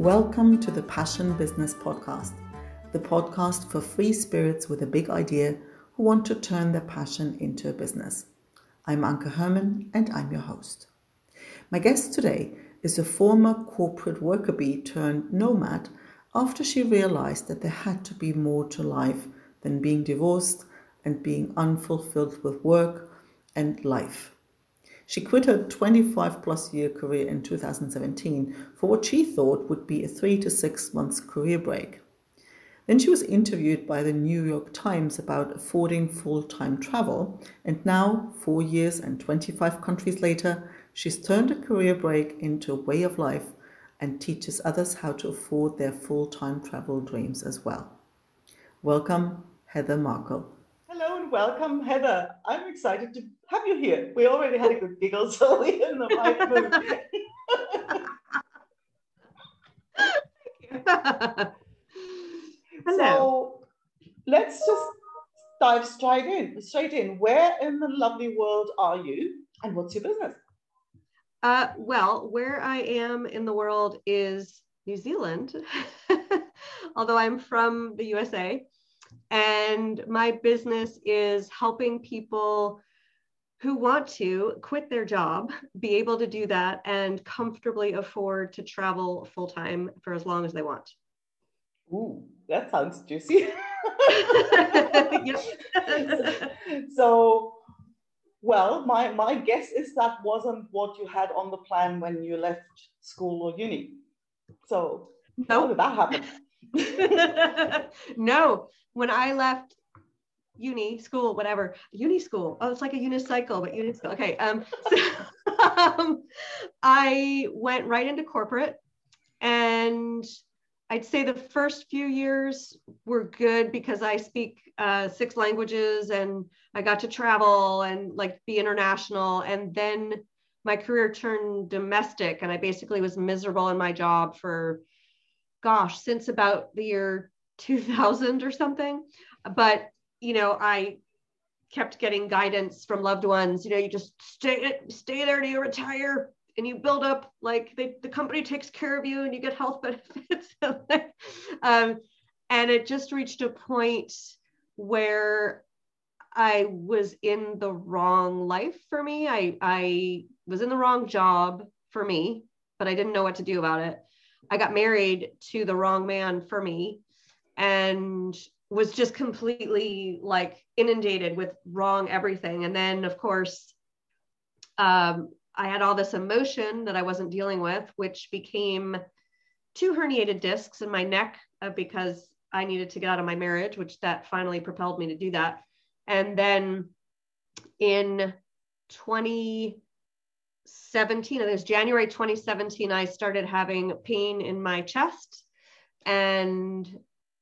Welcome to the Passion Business Podcast, the podcast for free spirits with a big idea who want to turn their passion into a business. I'm Anke Herrmann and I'm your host. My guest today is a former corporate worker bee turned nomad after she realized that there had to be more to life than being divorced and being unfulfilled with work and life. She quit her 25-plus-year career in 2017 for what she thought would be a 3 to 6 months career break. Then she was interviewed by The New York Times about affording full-time travel, and now, 4 years and 25 countries later, she's turned a career break into a way of life and teaches others how to afford their full-time travel dreams as well. Welcome, Heather Markel. Hello and welcome, Heather. I'm excited to have you here. We already had a good giggle, so we're in the right mood. So let's just dive straight in. Where in the lovely world are you and what's your business? Well, where I am in the world is New Zealand, although I'm from the USA. And my business is helping people who want to quit their job, be able to do that and comfortably afford to travel full time for as long as they want. Ooh, that sounds juicy. So, well, my guess is that wasn't what you had on the plan when you left school or uni. So how did that happen? No, when I left uni school, oh, it's like a unicycle, but uni school. Okay. I went right into corporate, and I'd say the first few years were good because I speak 6 languages and I got to travel and like be international. And then my career turned domestic, and I basically was miserable in my job for since about the year 2000 or something. But, you know, I kept getting guidance from loved ones. You know, you just stay there till you retire and you build up, like the company takes care of you and you get health benefits. And it just reached a point where I was in the wrong life for me. I was in the wrong job for me, but I didn't know what to do about it. I got married to the wrong man for me and was just completely like inundated with wrong everything. And then of course, I had all this emotion that I wasn't dealing with, which became 2 herniated discs in my neck because I needed to get out of my marriage, which that finally propelled me to do that. And then in 2017, I think it was January 2017, I started having pain in my chest, and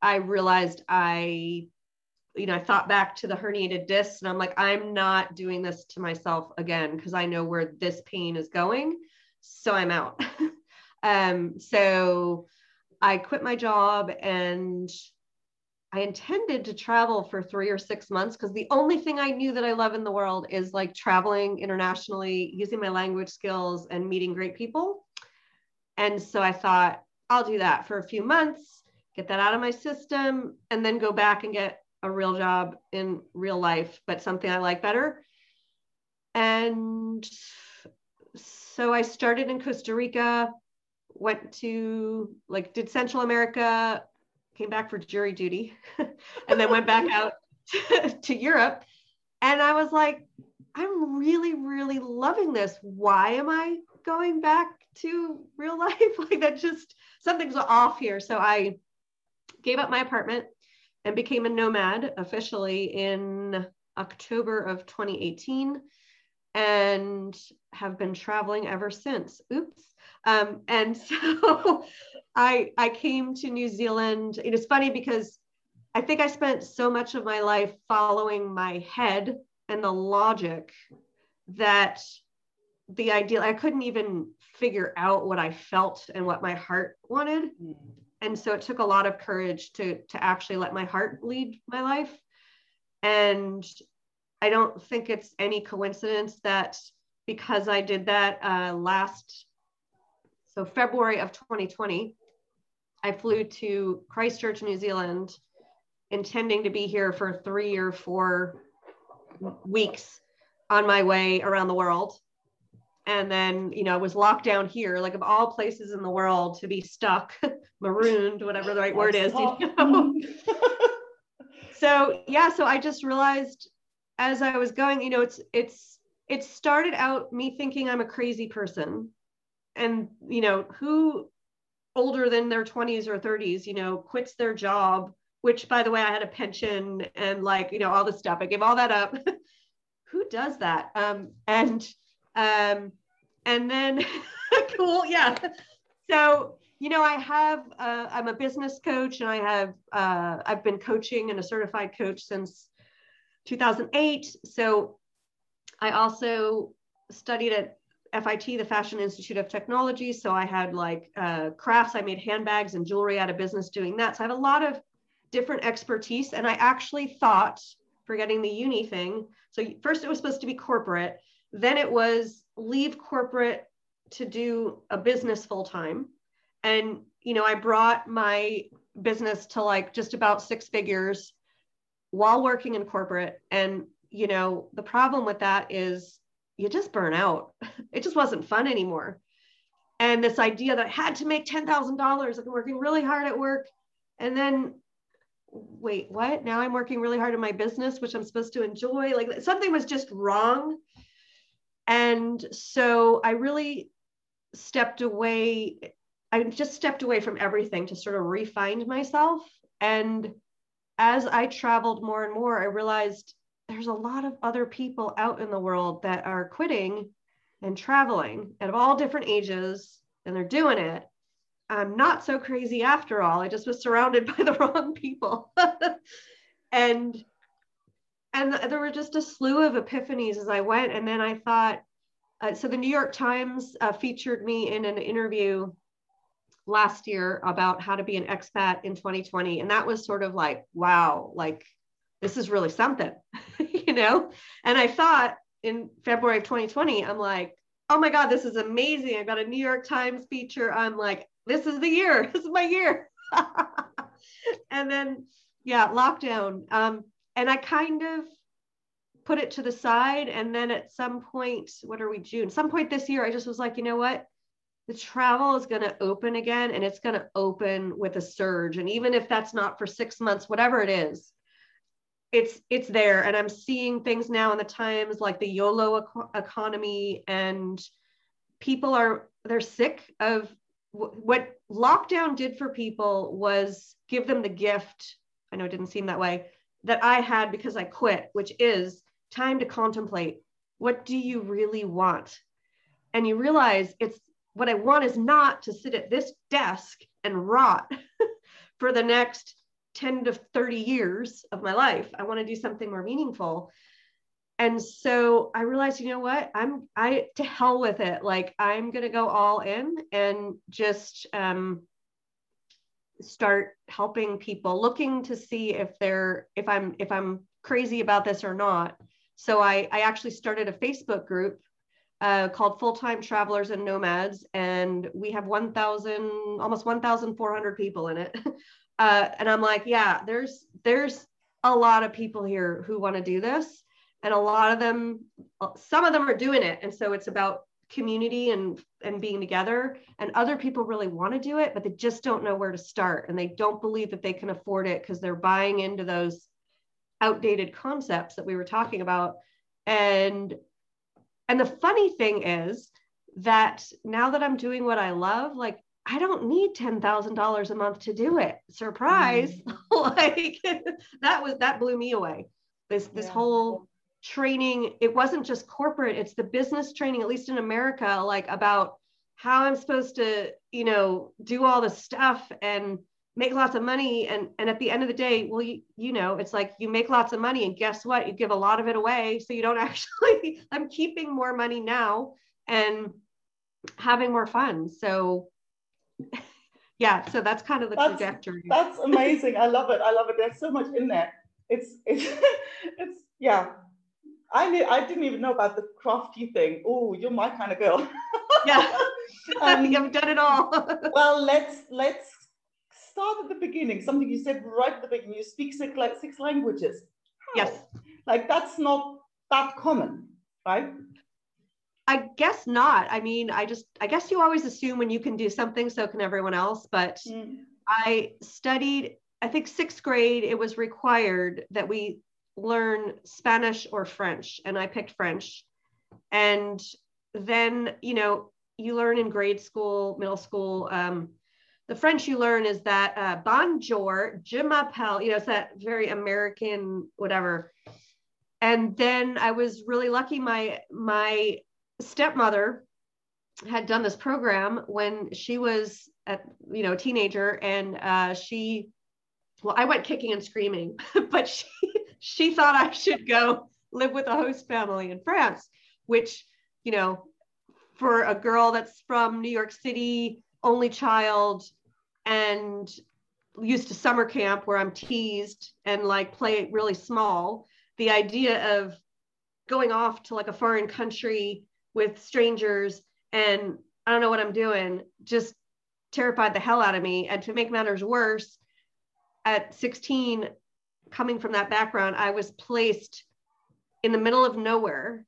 I realized I thought back to the herniated discs, and I'm like, I'm not doing this to myself again because I know where this pain is going, so I'm out. So I quit my job, and I intended to travel for 3 or 6 months because the only thing I knew that I love in the world is like traveling internationally, using my language skills and meeting great people. And so I thought, I'll do that for a few months, get that out of my system, and then go back and get a real job in real life, but something I like better. And so I started in Costa Rica, did Central America, came back for jury duty, and then went back out to Europe. And I was like, I'm really, really loving this. Why am I going back to real life? Like that just, something's off here. So I gave up my apartment and became a nomad officially in October of 2018 and have been traveling ever since. Oops. And so I came to New Zealand. It is funny because I think I spent so much of my life following my head and the logic that the ideal, I couldn't even figure out what I felt and what my heart wanted. And so it took a lot of courage to actually let my heart lead my life. And I don't think it's any coincidence that because I did that February of 2020, I flew to Christchurch, New Zealand, intending to be here for 3 or 4 weeks on my way around the world. And then, you know, I was locked down here, like of all places in the world to be stuck, marooned, whatever the right word is, you know? So, yeah, so I just realized as I was going, you know, it started out me thinking I'm a crazy person. And, you know, who older than their 20s or 30s, you know, quits their job, which by the way, I had a pension and like, you know, all this stuff. I gave all that up. Who does that? And then, cool. Yeah. So, you know, I have, I'm a business coach and I have, I've been coaching and a certified coach since 2008. So I also studied at FIT, the Fashion Institute of Technology. So I had like crafts, I made handbags and jewelry out of business doing that. So I have a lot of different expertise. And I actually thought, forgetting the uni thing. So first it was supposed to be corporate. Then it was leave corporate to do a business full time. And, you know, I brought my business to like just about 6 figures while working in corporate. And, you know, the problem with that is you just burn out. It just wasn't fun anymore. And this idea that I had to make $10,000, I've been working really hard at work. And then, wait, what? Now I'm working really hard in my business, which I'm supposed to enjoy. Like something was just wrong. And so I really stepped away. I just stepped away from everything to sort of re-find myself. And as I traveled more and more, I realized there's a lot of other people out in the world that are quitting and traveling at all different ages, and they're doing it. I'm not so crazy after all. I just was surrounded by the wrong people. And there were just a slew of epiphanies as I went. And then I thought, so the New York Times featured me in an interview last year about how to be an expat in 2020. And that was sort of like, wow, like this is really something, you know? And I thought in February of 2020, I'm like, oh my God, this is amazing. I got a New York Times feature. I'm like, this is the year, this is my year. And then, yeah, lockdown. And I kind of put it to the side. And then at some point, what are we, June? Some point this year, I just was like, you know what? The travel is going to open again, and it's going to open with a surge. And even if that's not for 6 months, whatever it is, it's there. And I'm seeing things now in the Times, like the YOLO economy, and people are, they're sick of what lockdown did for people was give them the gift. I know it didn't seem that way, that I had because I quit, which is time to contemplate. What do you really want? And you realize it's what I want is not to sit at this desk and rot for the next 10 to 30 years of my life. I want to do something more meaningful. And so I realized, you know what, I to hell with it. Like I'm going to go all in and just, start helping people, looking to see if they're, if I'm crazy about this or not. So I actually started a Facebook group called Full Time Travelers and Nomads, and we have almost 1,400 people in it. And I'm like, yeah, there's a lot of people here who want to do this, and a lot of them, some of them are doing it, and so it's about community and being together, and other people really want to do it, but they just don't know where to start, and they don't believe that they can afford it because they're buying into those outdated concepts that we were talking about. And the funny thing is that now that I'm doing what I love, like I don't need $10,000 a month to do it. Surprise. Like that blew me away. This whole training, it wasn't just corporate, it's the business training, at least in America, like about how I'm supposed to, you know, do all this stuff and make lots of money. And at the end of the day, well, you know, it's like you make lots of money and guess what? You give a lot of it away. So you don't actually, I'm keeping more money now and having more fun. So yeah, so that's kind of the trajectory. That's amazing. I love it. I love it. There's so much in there. It's yeah. I didn't even know about the crafty thing. Oh, you're my kind of girl. Yeah, I think I've done it all. Well, let's start at the beginning, something you said right at the beginning, you speak six languages. How? Yes. Like, that's not that common, right? I guess not. I mean, I guess you always assume when you can do something, so can everyone else. But I studied, I think sixth grade, it was required that we learn Spanish or French. And I picked French. And then, you know, you learn in grade school, middle school, the French you learn is that bonjour, je m'appelle, you know, it's that very American whatever. And then I was really lucky. My stepmother had done this program when she was a teenager, and I went kicking and screaming, but she thought I should go live with a host family in France, which, you know, for a girl that's from New York City, only child, and used to summer camp where I'm teased and like play really small, the idea of going off to like a foreign country with strangers and I don't know what I'm doing just terrified the hell out of me. And to make matters worse, at 16, coming from that background, I was placed in the middle of nowhere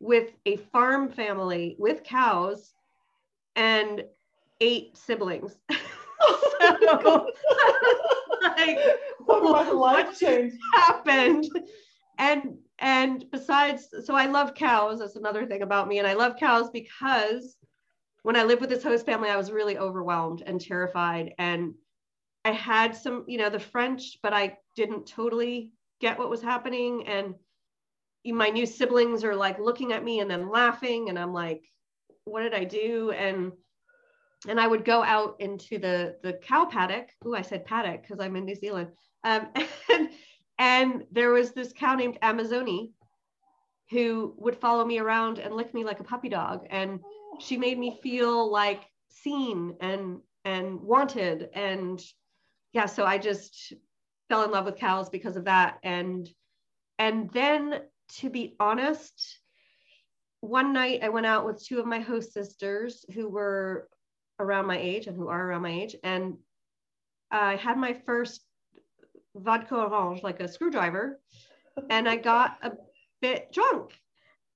with a farm family with cows and 8 siblings. So, like, what change happened? And besides, so I love cows. That's another thing about me. And I love cows because when I lived with this host family, I was really overwhelmed and terrified. And I had some, you know, the French, but I didn't totally get what was happening. And my new siblings are like looking at me and then laughing. And I'm like, what did I do? And I would go out into the cow paddock. Ooh, I said paddock because I'm in New Zealand. And there was this cow named Amazoni who would follow me around and lick me like a puppy dog. And she made me feel like seen and wanted. And yeah, so I just fell in love with cows because of that. And then, to be honest, one night I went out with 2 of my host sisters who were around my age and who are around my age. And I had my first vodka orange, like a screwdriver, and I got a bit drunk.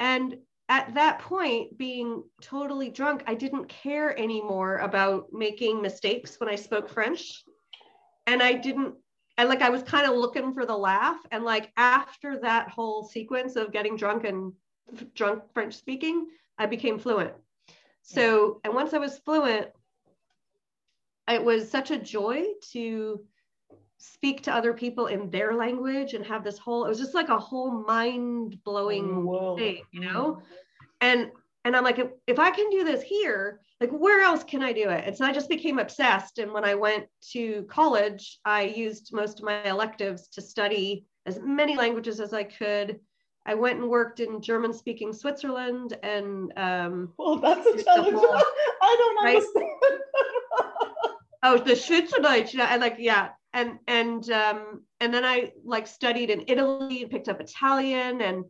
And at that point, being totally drunk, I didn't care anymore about making mistakes when I spoke French. And I was kind of looking for the laugh. And like, after that whole sequence of getting drunk and drunk French speaking, I became fluent. So, and once I was fluent, it was such a joy to speak to other people in their language and have this whole, it was just like a whole mind-blowing thing, you know? And I'm like, if I can do this here, like, where else can I do it? And so I just became obsessed. And when I went to college, I used most of my electives to study as many languages as I could. I went and worked in German-speaking Switzerland, and well, that's a challenge. Whole, I don't understand. Oh, the Schweizerdeutsch, I like, yeah, and then I like studied in Italy and picked up Italian, and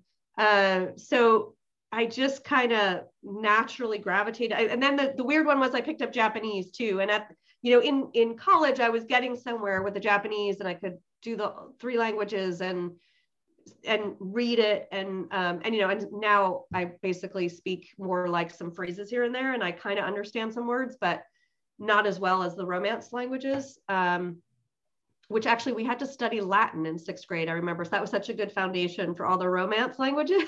so I just kind of naturally gravitated. And then the weird one was I picked up Japanese too, and at in college I was getting somewhere with the Japanese, and I could do the 3 languages and read it. And now I basically speak more like some phrases here and there, and I kind of understand some words, but not as well as the Romance languages, which actually we had to study Latin in 6th grade. I remember, so that was such a good foundation for all the Romance languages,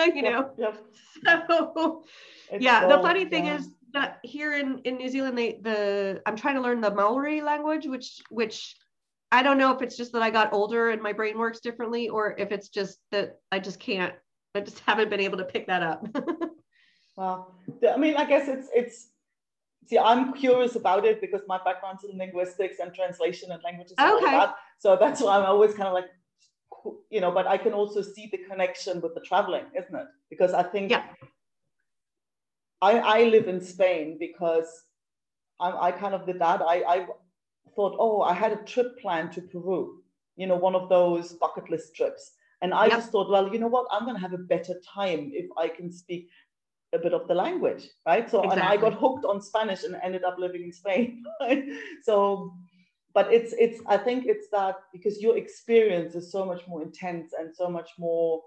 Yep. So it's the funny thing is that here in New Zealand, I'm trying to learn the Maori language, which I don't know if it's just that I got older and my brain works differently, or if it's just that I just haven't been able to pick that up. Well, I mean, I guess see, I'm curious about it because my background's in linguistics and translation and languages. And all that. So that's why I'm always kind of like, but I can also see the connection with the traveling, isn't it? Because I think I live in Spain because I kind of did that. I thought, I had a trip planned to Peru, one of those bucket list trips. And I just thought, well, you know what? I'm going to have a better time if I can speak a bit of the language, right? So, exactly. And I got hooked on Spanish and ended up living in Spain. Right? So But it's I think it's that because your experience is so much more intense and so much more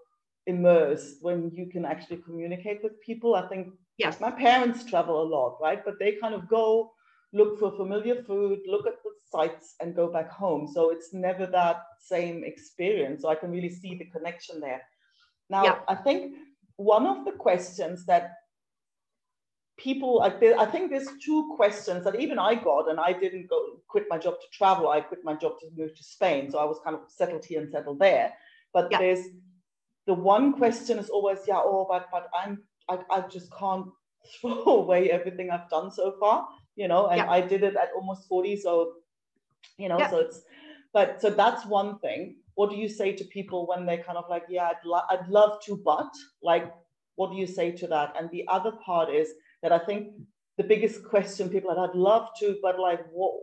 immersed when you can actually communicate with people. I think yes, my parents travel a lot, right? But they kind of go look for familiar food, look at the sites and go back home. So it's never that same experience. So I can really see the connection there. Now, yeah. I think one of the questions that people, I think there's two questions that even I got, and I didn't go quit my job to travel. I quit my job to move to Spain. So I was kind of settled here and settled there. But yeah. There's the one question is always, yeah, oh, but I just can't throw away everything I've done so far, you know, and yeah. I did it at almost 40. So, you know, yeah. So it's, but so that's one thing. What do you say to people when they kind of like, yeah, I'd love to, but like, what do you say to that? And the other part is that I think the biggest question people are, I'd love to, but like, what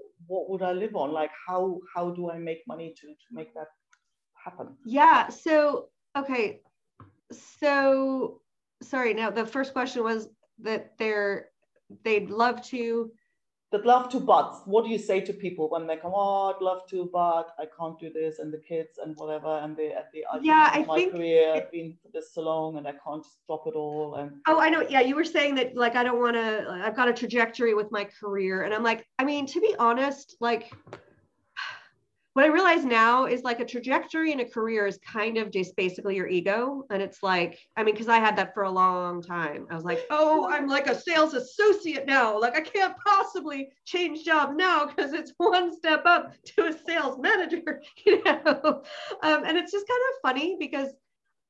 would I live on? Like, how do I make money to make that happen? Yeah. So, okay. So, sorry. Now, the first question was that they'd love to. They'd love to, but what do you say to people when they come, oh, I'd love to, but I can't do this and the kids and whatever. And my career, I've been for this so long and I can't just drop it all. And oh, I know. Yeah. You were saying that, like, I don't want to, like, I've got a trajectory with my career. And I'm like, I mean, to be honest, like what I realize now is like a trajectory and a career is kind of just basically your ego. And it's like, I mean, cause I had that for a long time. I was like, oh, I'm like a sales associate now. Like I can't possibly change jobs now because it's one step up to a sales manager, you know? And it's just kind of funny because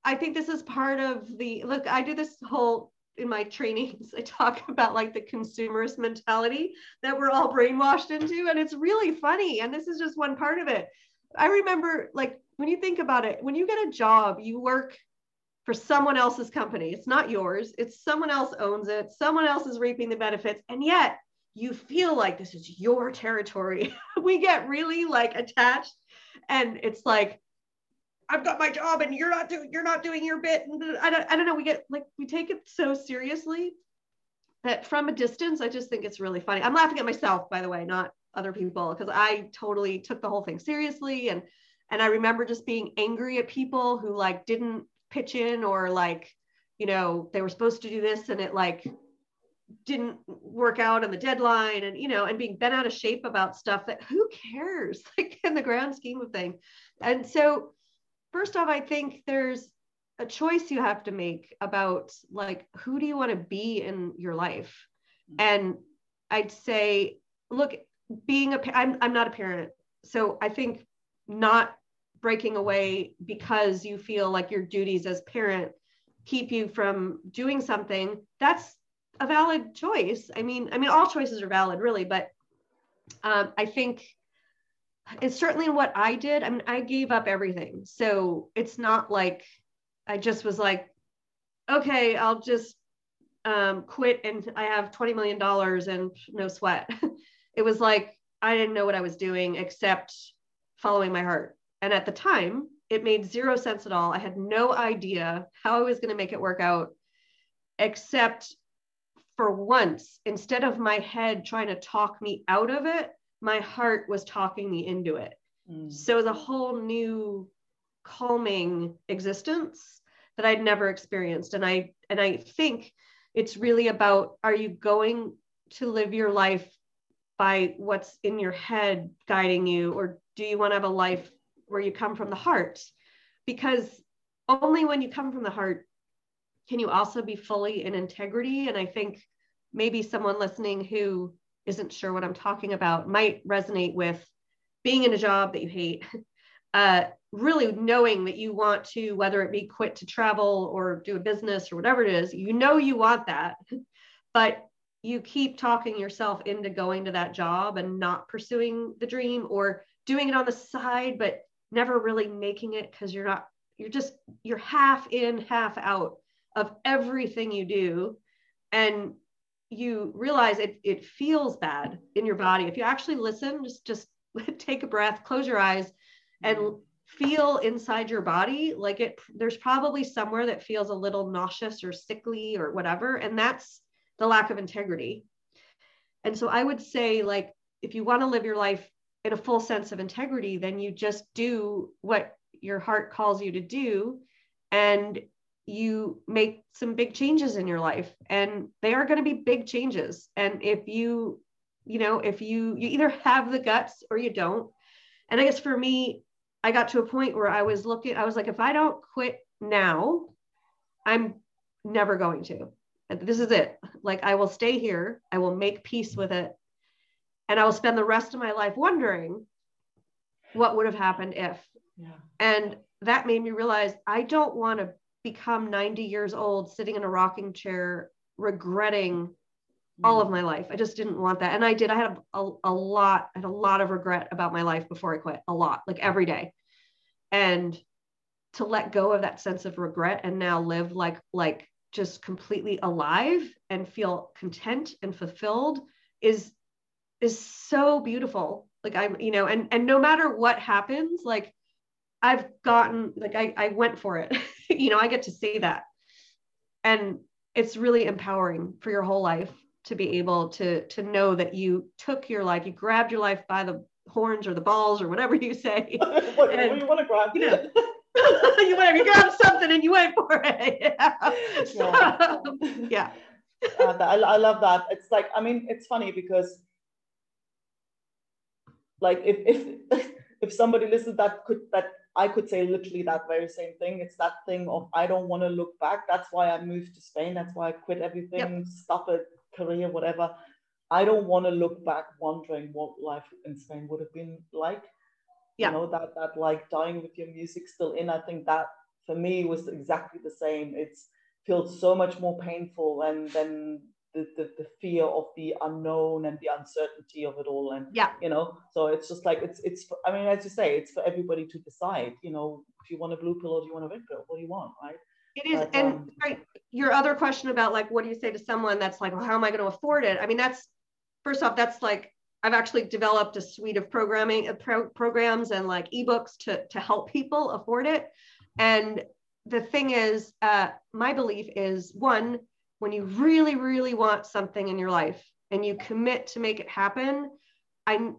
I think this is part of the, look, I do this whole, in my trainings, I talk about like the consumerist mentality that we're all brainwashed into. And it's really funny. And this is just one part of it. I remember like, when you think about it, when you get a job, you work for someone else's company. It's not yours. It's someone else owns it. Someone else is reaping the benefits. And yet you feel like this is your territory. We get really like attached and it's like, I've got my job and you're not doing your bit. And I don't know. We get like, we take it so seriously that from a distance, I just think it's really funny. I'm laughing at myself, by the way, not other people. Cause I totally took the whole thing seriously. And I remember just being angry at people who like didn't pitch in or like, you know, they were supposed to do this and it like didn't work out on the deadline and, you know, and being bent out of shape about stuff that who cares, like in the grand scheme of things. And so, first off, I think there's a choice you have to make about like, who do you want to be in your life? And I'd say, look, I'm not a parent. So I think not breaking away because you feel like your duties as parent keep you from doing something. That's a valid choice. I mean, all choices are valid really, but I think it's certainly what I did. I mean, I gave up everything. So it's not like I just was like, okay, I'll just quit and I have $20 million and no sweat. It was like, I didn't know what I was doing except following my heart. And at the time, it made zero sense at all. I had no idea how I was going to make it work out, except for once, instead of my head trying to talk me out of it, my heart was talking me into it. Mm. So it was a whole new calming existence that I'd never experienced. And I think it's really about, are you going to live your life by what's in your head guiding you? Or do you want to have a life where you come from the heart? Because only when you come from the heart can you also be fully in integrity. And I think maybe someone listening who isn't sure what I'm talking about might resonate with being in a job that you hate, really knowing that you want to, whether it be quit to travel or do a business or whatever it is, you know, you want that, but you keep talking yourself into going to that job and not pursuing the dream or doing it on the side, but never really making it. Cause you're half in, half out of everything you do. And you realize it feels bad in your body. If you actually listen, just take a breath, close your eyes and feel inside your body. Like there's probably somewhere that feels a little nauseous or sickly or whatever. And that's the lack of integrity. And so I would say, like, if you want to live your life in a full sense of integrity, then you just do what your heart calls you to do, and you make some big changes in your life, and they are going to be big changes. And if you either have the guts or you don't. And I guess for me, I got to a point where I was like, if I don't quit now, I'm never going to. This is it. Like, I will stay here. I will make peace with it. And I will spend the rest of my life wondering what would have happened if. Yeah. And that made me realize I don't want to become 90 years old, sitting in a rocking chair, regretting all of my life. I just didn't want that. And I did. I had a lot of regret about my life before I quit, a lot, like every day. And to let go of that sense of regret and now live like just completely alive and feel content and fulfilled is so beautiful. Like, I'm, and no matter what happens, like, I've gotten, like, I went for it, I get to say that. And it's really empowering for your whole life to be able to know that you took your life, you grabbed your life by the horns or the balls or whatever you say. What you want to grab? You grabbed something and you went for it. Yeah. I love that. It's like, I mean, it's funny because like if somebody listened that I could say literally that very same thing. It's that thing of, I don't want to look back. That's why I moved to Spain. That's why I quit everything, Stop it, career, whatever. I don't want to look back wondering what life in Spain would have been like. Yeah. That like dying with your music still in. I think that for me was exactly the same. It's felt so much more painful, and then the fear of the unknown and the uncertainty of it all. And so it's just like it's I mean, as you say, it's for everybody to decide, if you want a blue pill or do you want a red pill, what do you want, right? It is. But, and your other question about like, what do you say to someone that's like, well, how am I going to afford it? I mean, that's, first off, that's like, I've actually developed a suite of programs and like eBooks to help people afford it. And the thing is, my belief is, one, when you really, really want something in your life and you commit to make it happen, I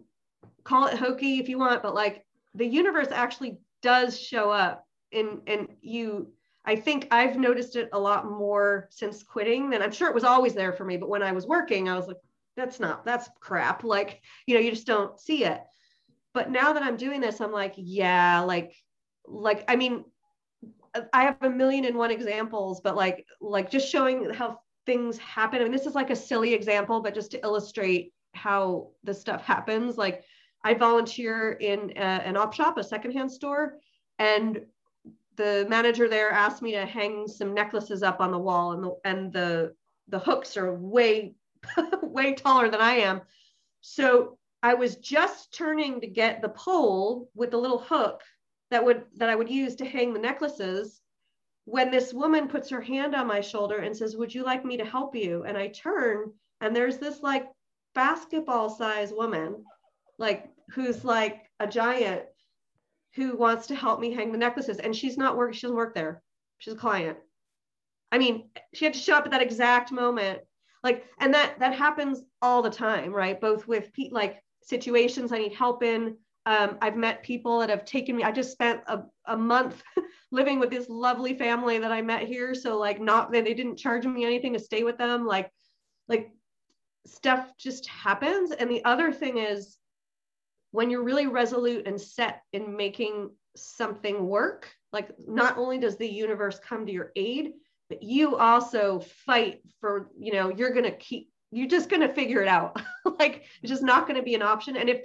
call it hokey if you want, but like the universe actually does show up in you. I think I've noticed it a lot more since quitting than, I'm sure it was always there for me, but when I was working, I was like, that's crap. Like, you just don't see it. But now that I'm doing this, I'm like, yeah, like, I mean, I have a million and one examples, but like just showing how things happen. I mean, this is like a silly example, but just to illustrate how this stuff happens. Like, I volunteer in an op shop, a secondhand store, and the manager there asked me to hang some necklaces up on the wall, and the hooks are way, way taller than I am. So I was just turning to get the pole with the little hook that I would use to hang the necklaces, when this woman puts her hand on my shoulder and says, would you like me to help you? And I turn, and there's this like basketball size woman, like, who's like a giant, who wants to help me hang the necklaces. And she's not working. She doesn't work there. She's a client. I mean, she had to show up at that exact moment. Like, and that happens all the time, right? Both with like situations I need help in. I've met people that have taken me. I just spent a month living with this lovely family that I met here. So like, they didn't charge me anything to stay with them. Like stuff just happens. And the other thing is, when you're really resolute and set in making something work, like, not only does the universe come to your aid, but you also fight for, you're just going to figure it out. Like, it's just not going to be an option. And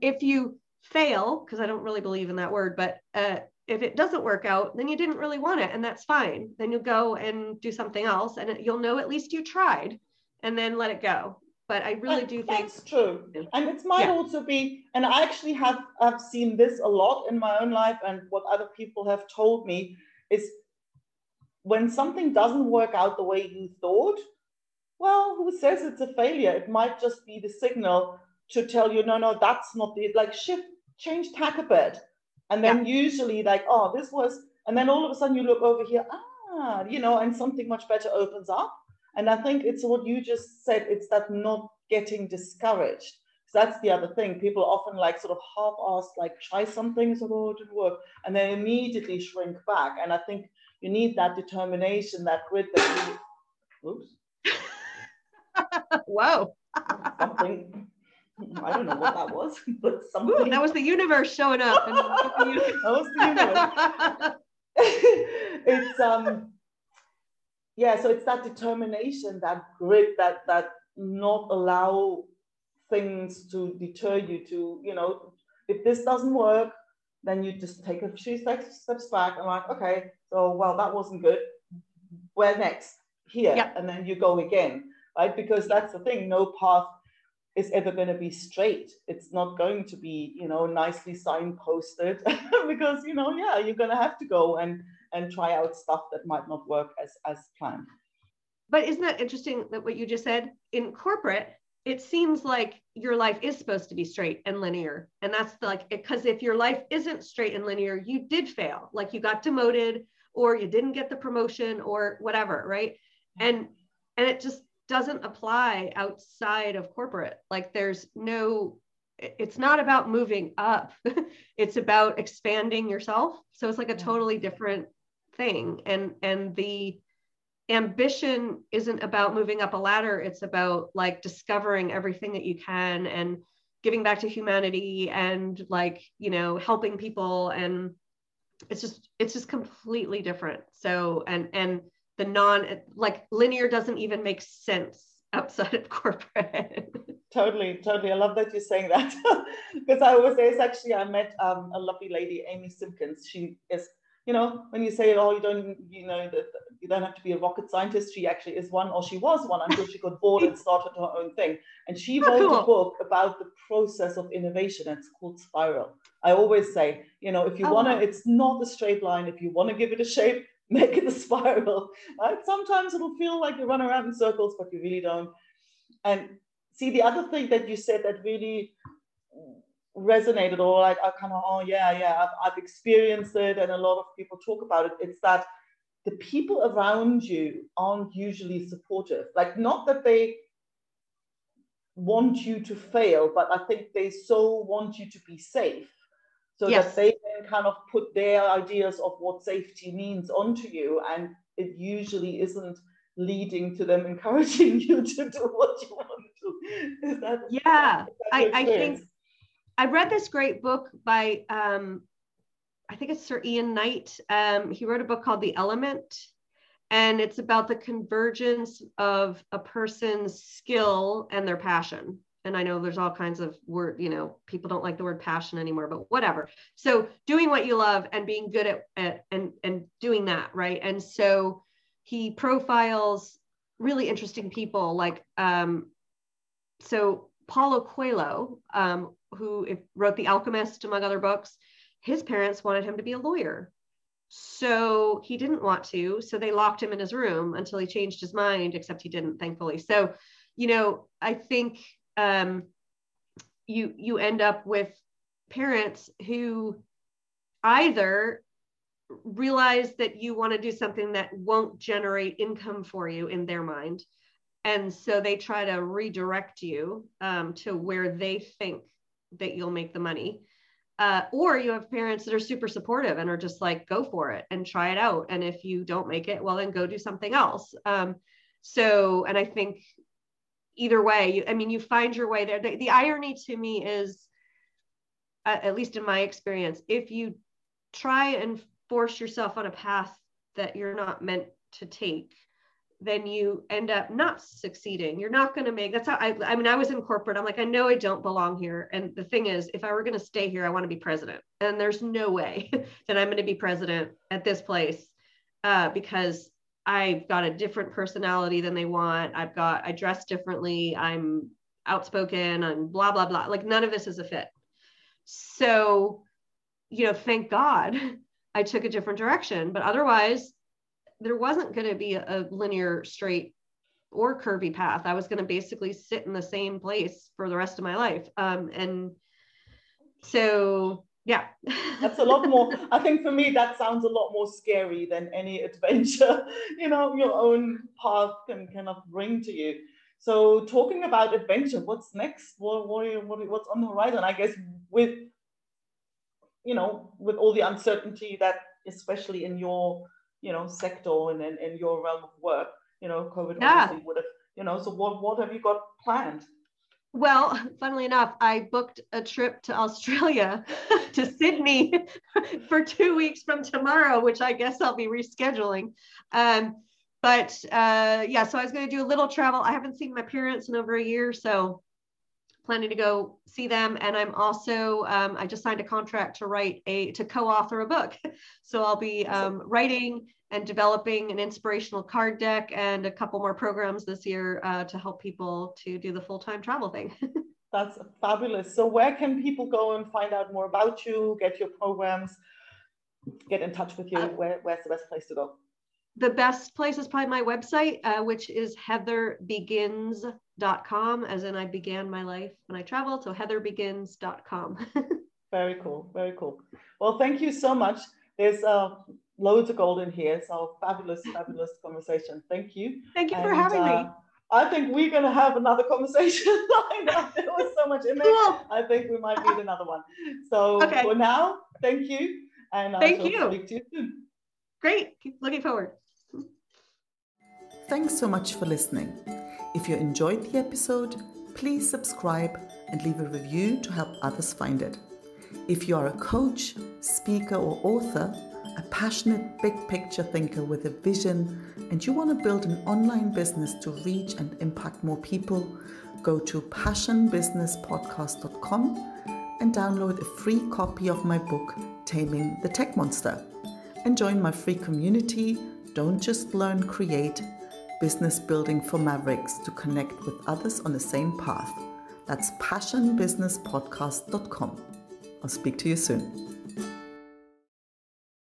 if you fail, because I don't really believe in that word, but if it doesn't work out, then you didn't really want it, and that's fine. Then you'll go and do something else, and you'll know at least you tried, and then let it go. But I really do think that's true. And it might also be, and I actually have seen this a lot in my own life, and what other people have told me is, when something doesn't work out the way you thought, well, who says it's a failure? It might just be the signal to tell you, no, that's not the, like, change tack a bit. And then usually like, oh, this was, and then all of a sudden you look over here, and something much better opens up. And I think it's what you just said. It's that not getting discouraged. Because that's the other thing. People often like sort of half-assed, like try some things, oh, it didn't work, and then immediately shrink back. And I think you need that determination, that grit. That you... Oops. Whoa. Something. I don't know what that was, but something. Ooh, that was the universe showing up. And that was the universe. It's yeah, so it's that determination, that grit, that not allow things to deter you to, you know, if this doesn't work, then you just take a few steps back and like, okay, so well, that wasn't good. Where next? Here. Yep. And then you go again, right? Because that's the thing, no path is ever going to be straight. It's not going to be, you know, nicely signposted because, you know, yeah, you're going to have to go and try out stuff that might not work as planned. But isn't that interesting that what you just said? In corporate, it seems like your life is supposed to be straight and linear. And that's like, because if your life isn't straight and linear, you did fail. Like you got demoted or you didn't get the promotion or whatever, right? And it just doesn't apply outside of corporate. Like there's no, it's not about moving up. It's about expanding yourself. So it's like a totally different thing. And the ambition isn't about moving up a ladder. It's about like discovering everything that you can and giving back to humanity and like, you know, helping people. And it's just completely different. So, and the non, like linear doesn't even make sense outside of corporate. Totally. I love that you're saying that. Because I always say, it's actually, I met a lovely lady, Amy Simpkins. She is, you know, when you say, oh, you don't have to be a rocket scientist. She actually is one, or she was one until she got bored and started her own thing. And she wrote a book about the process of innovation. It's called Spiral. I always say, you know, if you want to, it's not a straight line. If you want to give it a shape, make it a spiral, right? Sometimes it'll feel like you run around in circles, but you really don't. And see, the other thing that you said that really resonated, or like, I kind of, oh yeah, I've experienced it, and a lot of people talk about it. It's that the people around you aren't usually supportive. Like, not that they want you to fail, but I think they so want you to be safe. So yes, that they then kind of put their ideas of what safety means onto you, and it usually isn't leading to them encouraging you to do what you want to. Is that, yeah, is that I think I read this great book by I think it's Sir Ian Knight. He wrote a book called The Element, and it's about the convergence of a person's skill and their passion. And I know there's all kinds of word, you know, people don't like the word passion anymore, but whatever. So doing what you love and being good at and doing that, right? And so he profiles really interesting people, like so Paulo Coelho, who wrote The Alchemist, among other books. His parents wanted him to be a lawyer, so he didn't want to. So they locked him in his room until he changed his mind. Except he didn't, thankfully. So, you know, I think. You end up with parents who either realize that you want to do something that won't generate income for you in their mind. And so they try to redirect you to where they think that you'll make the money. Or you have parents that are super supportive and are just like, go for it and try it out. And if you don't make it, well, then go do something else. And I think, either way, you find your way there. The irony to me is, at least in my experience, if you try and force yourself on a path that you're not meant to take, then you end up not succeeding. You're not going to make, that's how, I was in corporate. I'm like, I know I don't belong here. And the thing is, if I were going to stay here, I want to be president. And there's no way that I'm going to be president at this place because I've got a different personality than they want. I dress differently. I'm outspoken. I'm blah, blah, blah. Like none of this is a fit. So, you know, thank God I took a different direction, but otherwise there wasn't going to be a linear, straight or curvy path. I was going to basically sit in the same place for the rest of my life. And so yeah. That's a lot more. I think for me, that sounds a lot more scary than any adventure, you know, your own path can kind of bring to you. So talking about adventure, what's next? What's on the horizon? I guess with, you know, with all the uncertainty that, especially in your, you know, sector and in your realm of work, you know, COVID obviously would have, you know, so what have you got planned? Well, funnily enough, I booked a trip to Australia, to Sydney, for 2 weeks from tomorrow, which I guess I'll be rescheduling. So I was going to do a little travel. I haven't seen my parents in over a year, so planning to go see them. And I'm also, I just signed a contract to co-author a book. So I'll be writing and developing an inspirational card deck and a couple more programs this year to help people to do the full-time travel thing. That's fabulous. So where can people go and find out more about you, get your programs, get in touch with you? Where's the best place to go? The best place is probably my website, which is heatherbegins.com, as in I began my life when I traveled, so heatherbegins.com. Very cool, very cool. Well, thank you so much. There's loads of gold in here, so fabulous, fabulous conversation. Thank you. Thank you for having me. I think we're going to have another conversation. There was so much in there. Cool. I think we might need another one. So for now, thank you. And I'll speak to you soon. Great. Keep looking forward. Thanks so much for listening. If you enjoyed the episode, please subscribe and leave a review to help others find it. If you are a coach, speaker, or author, a passionate big picture thinker with a vision, and you want to build an online business to reach and impact more people, go to passionbusinesspodcast.com and download a free copy of my book, Taming the Tech Monster, and join my free community, Don't Just Learn, Create, Business Building for Mavericks, to connect with others on the same path. That's passionbusinesspodcast.com. I'll speak to you soon.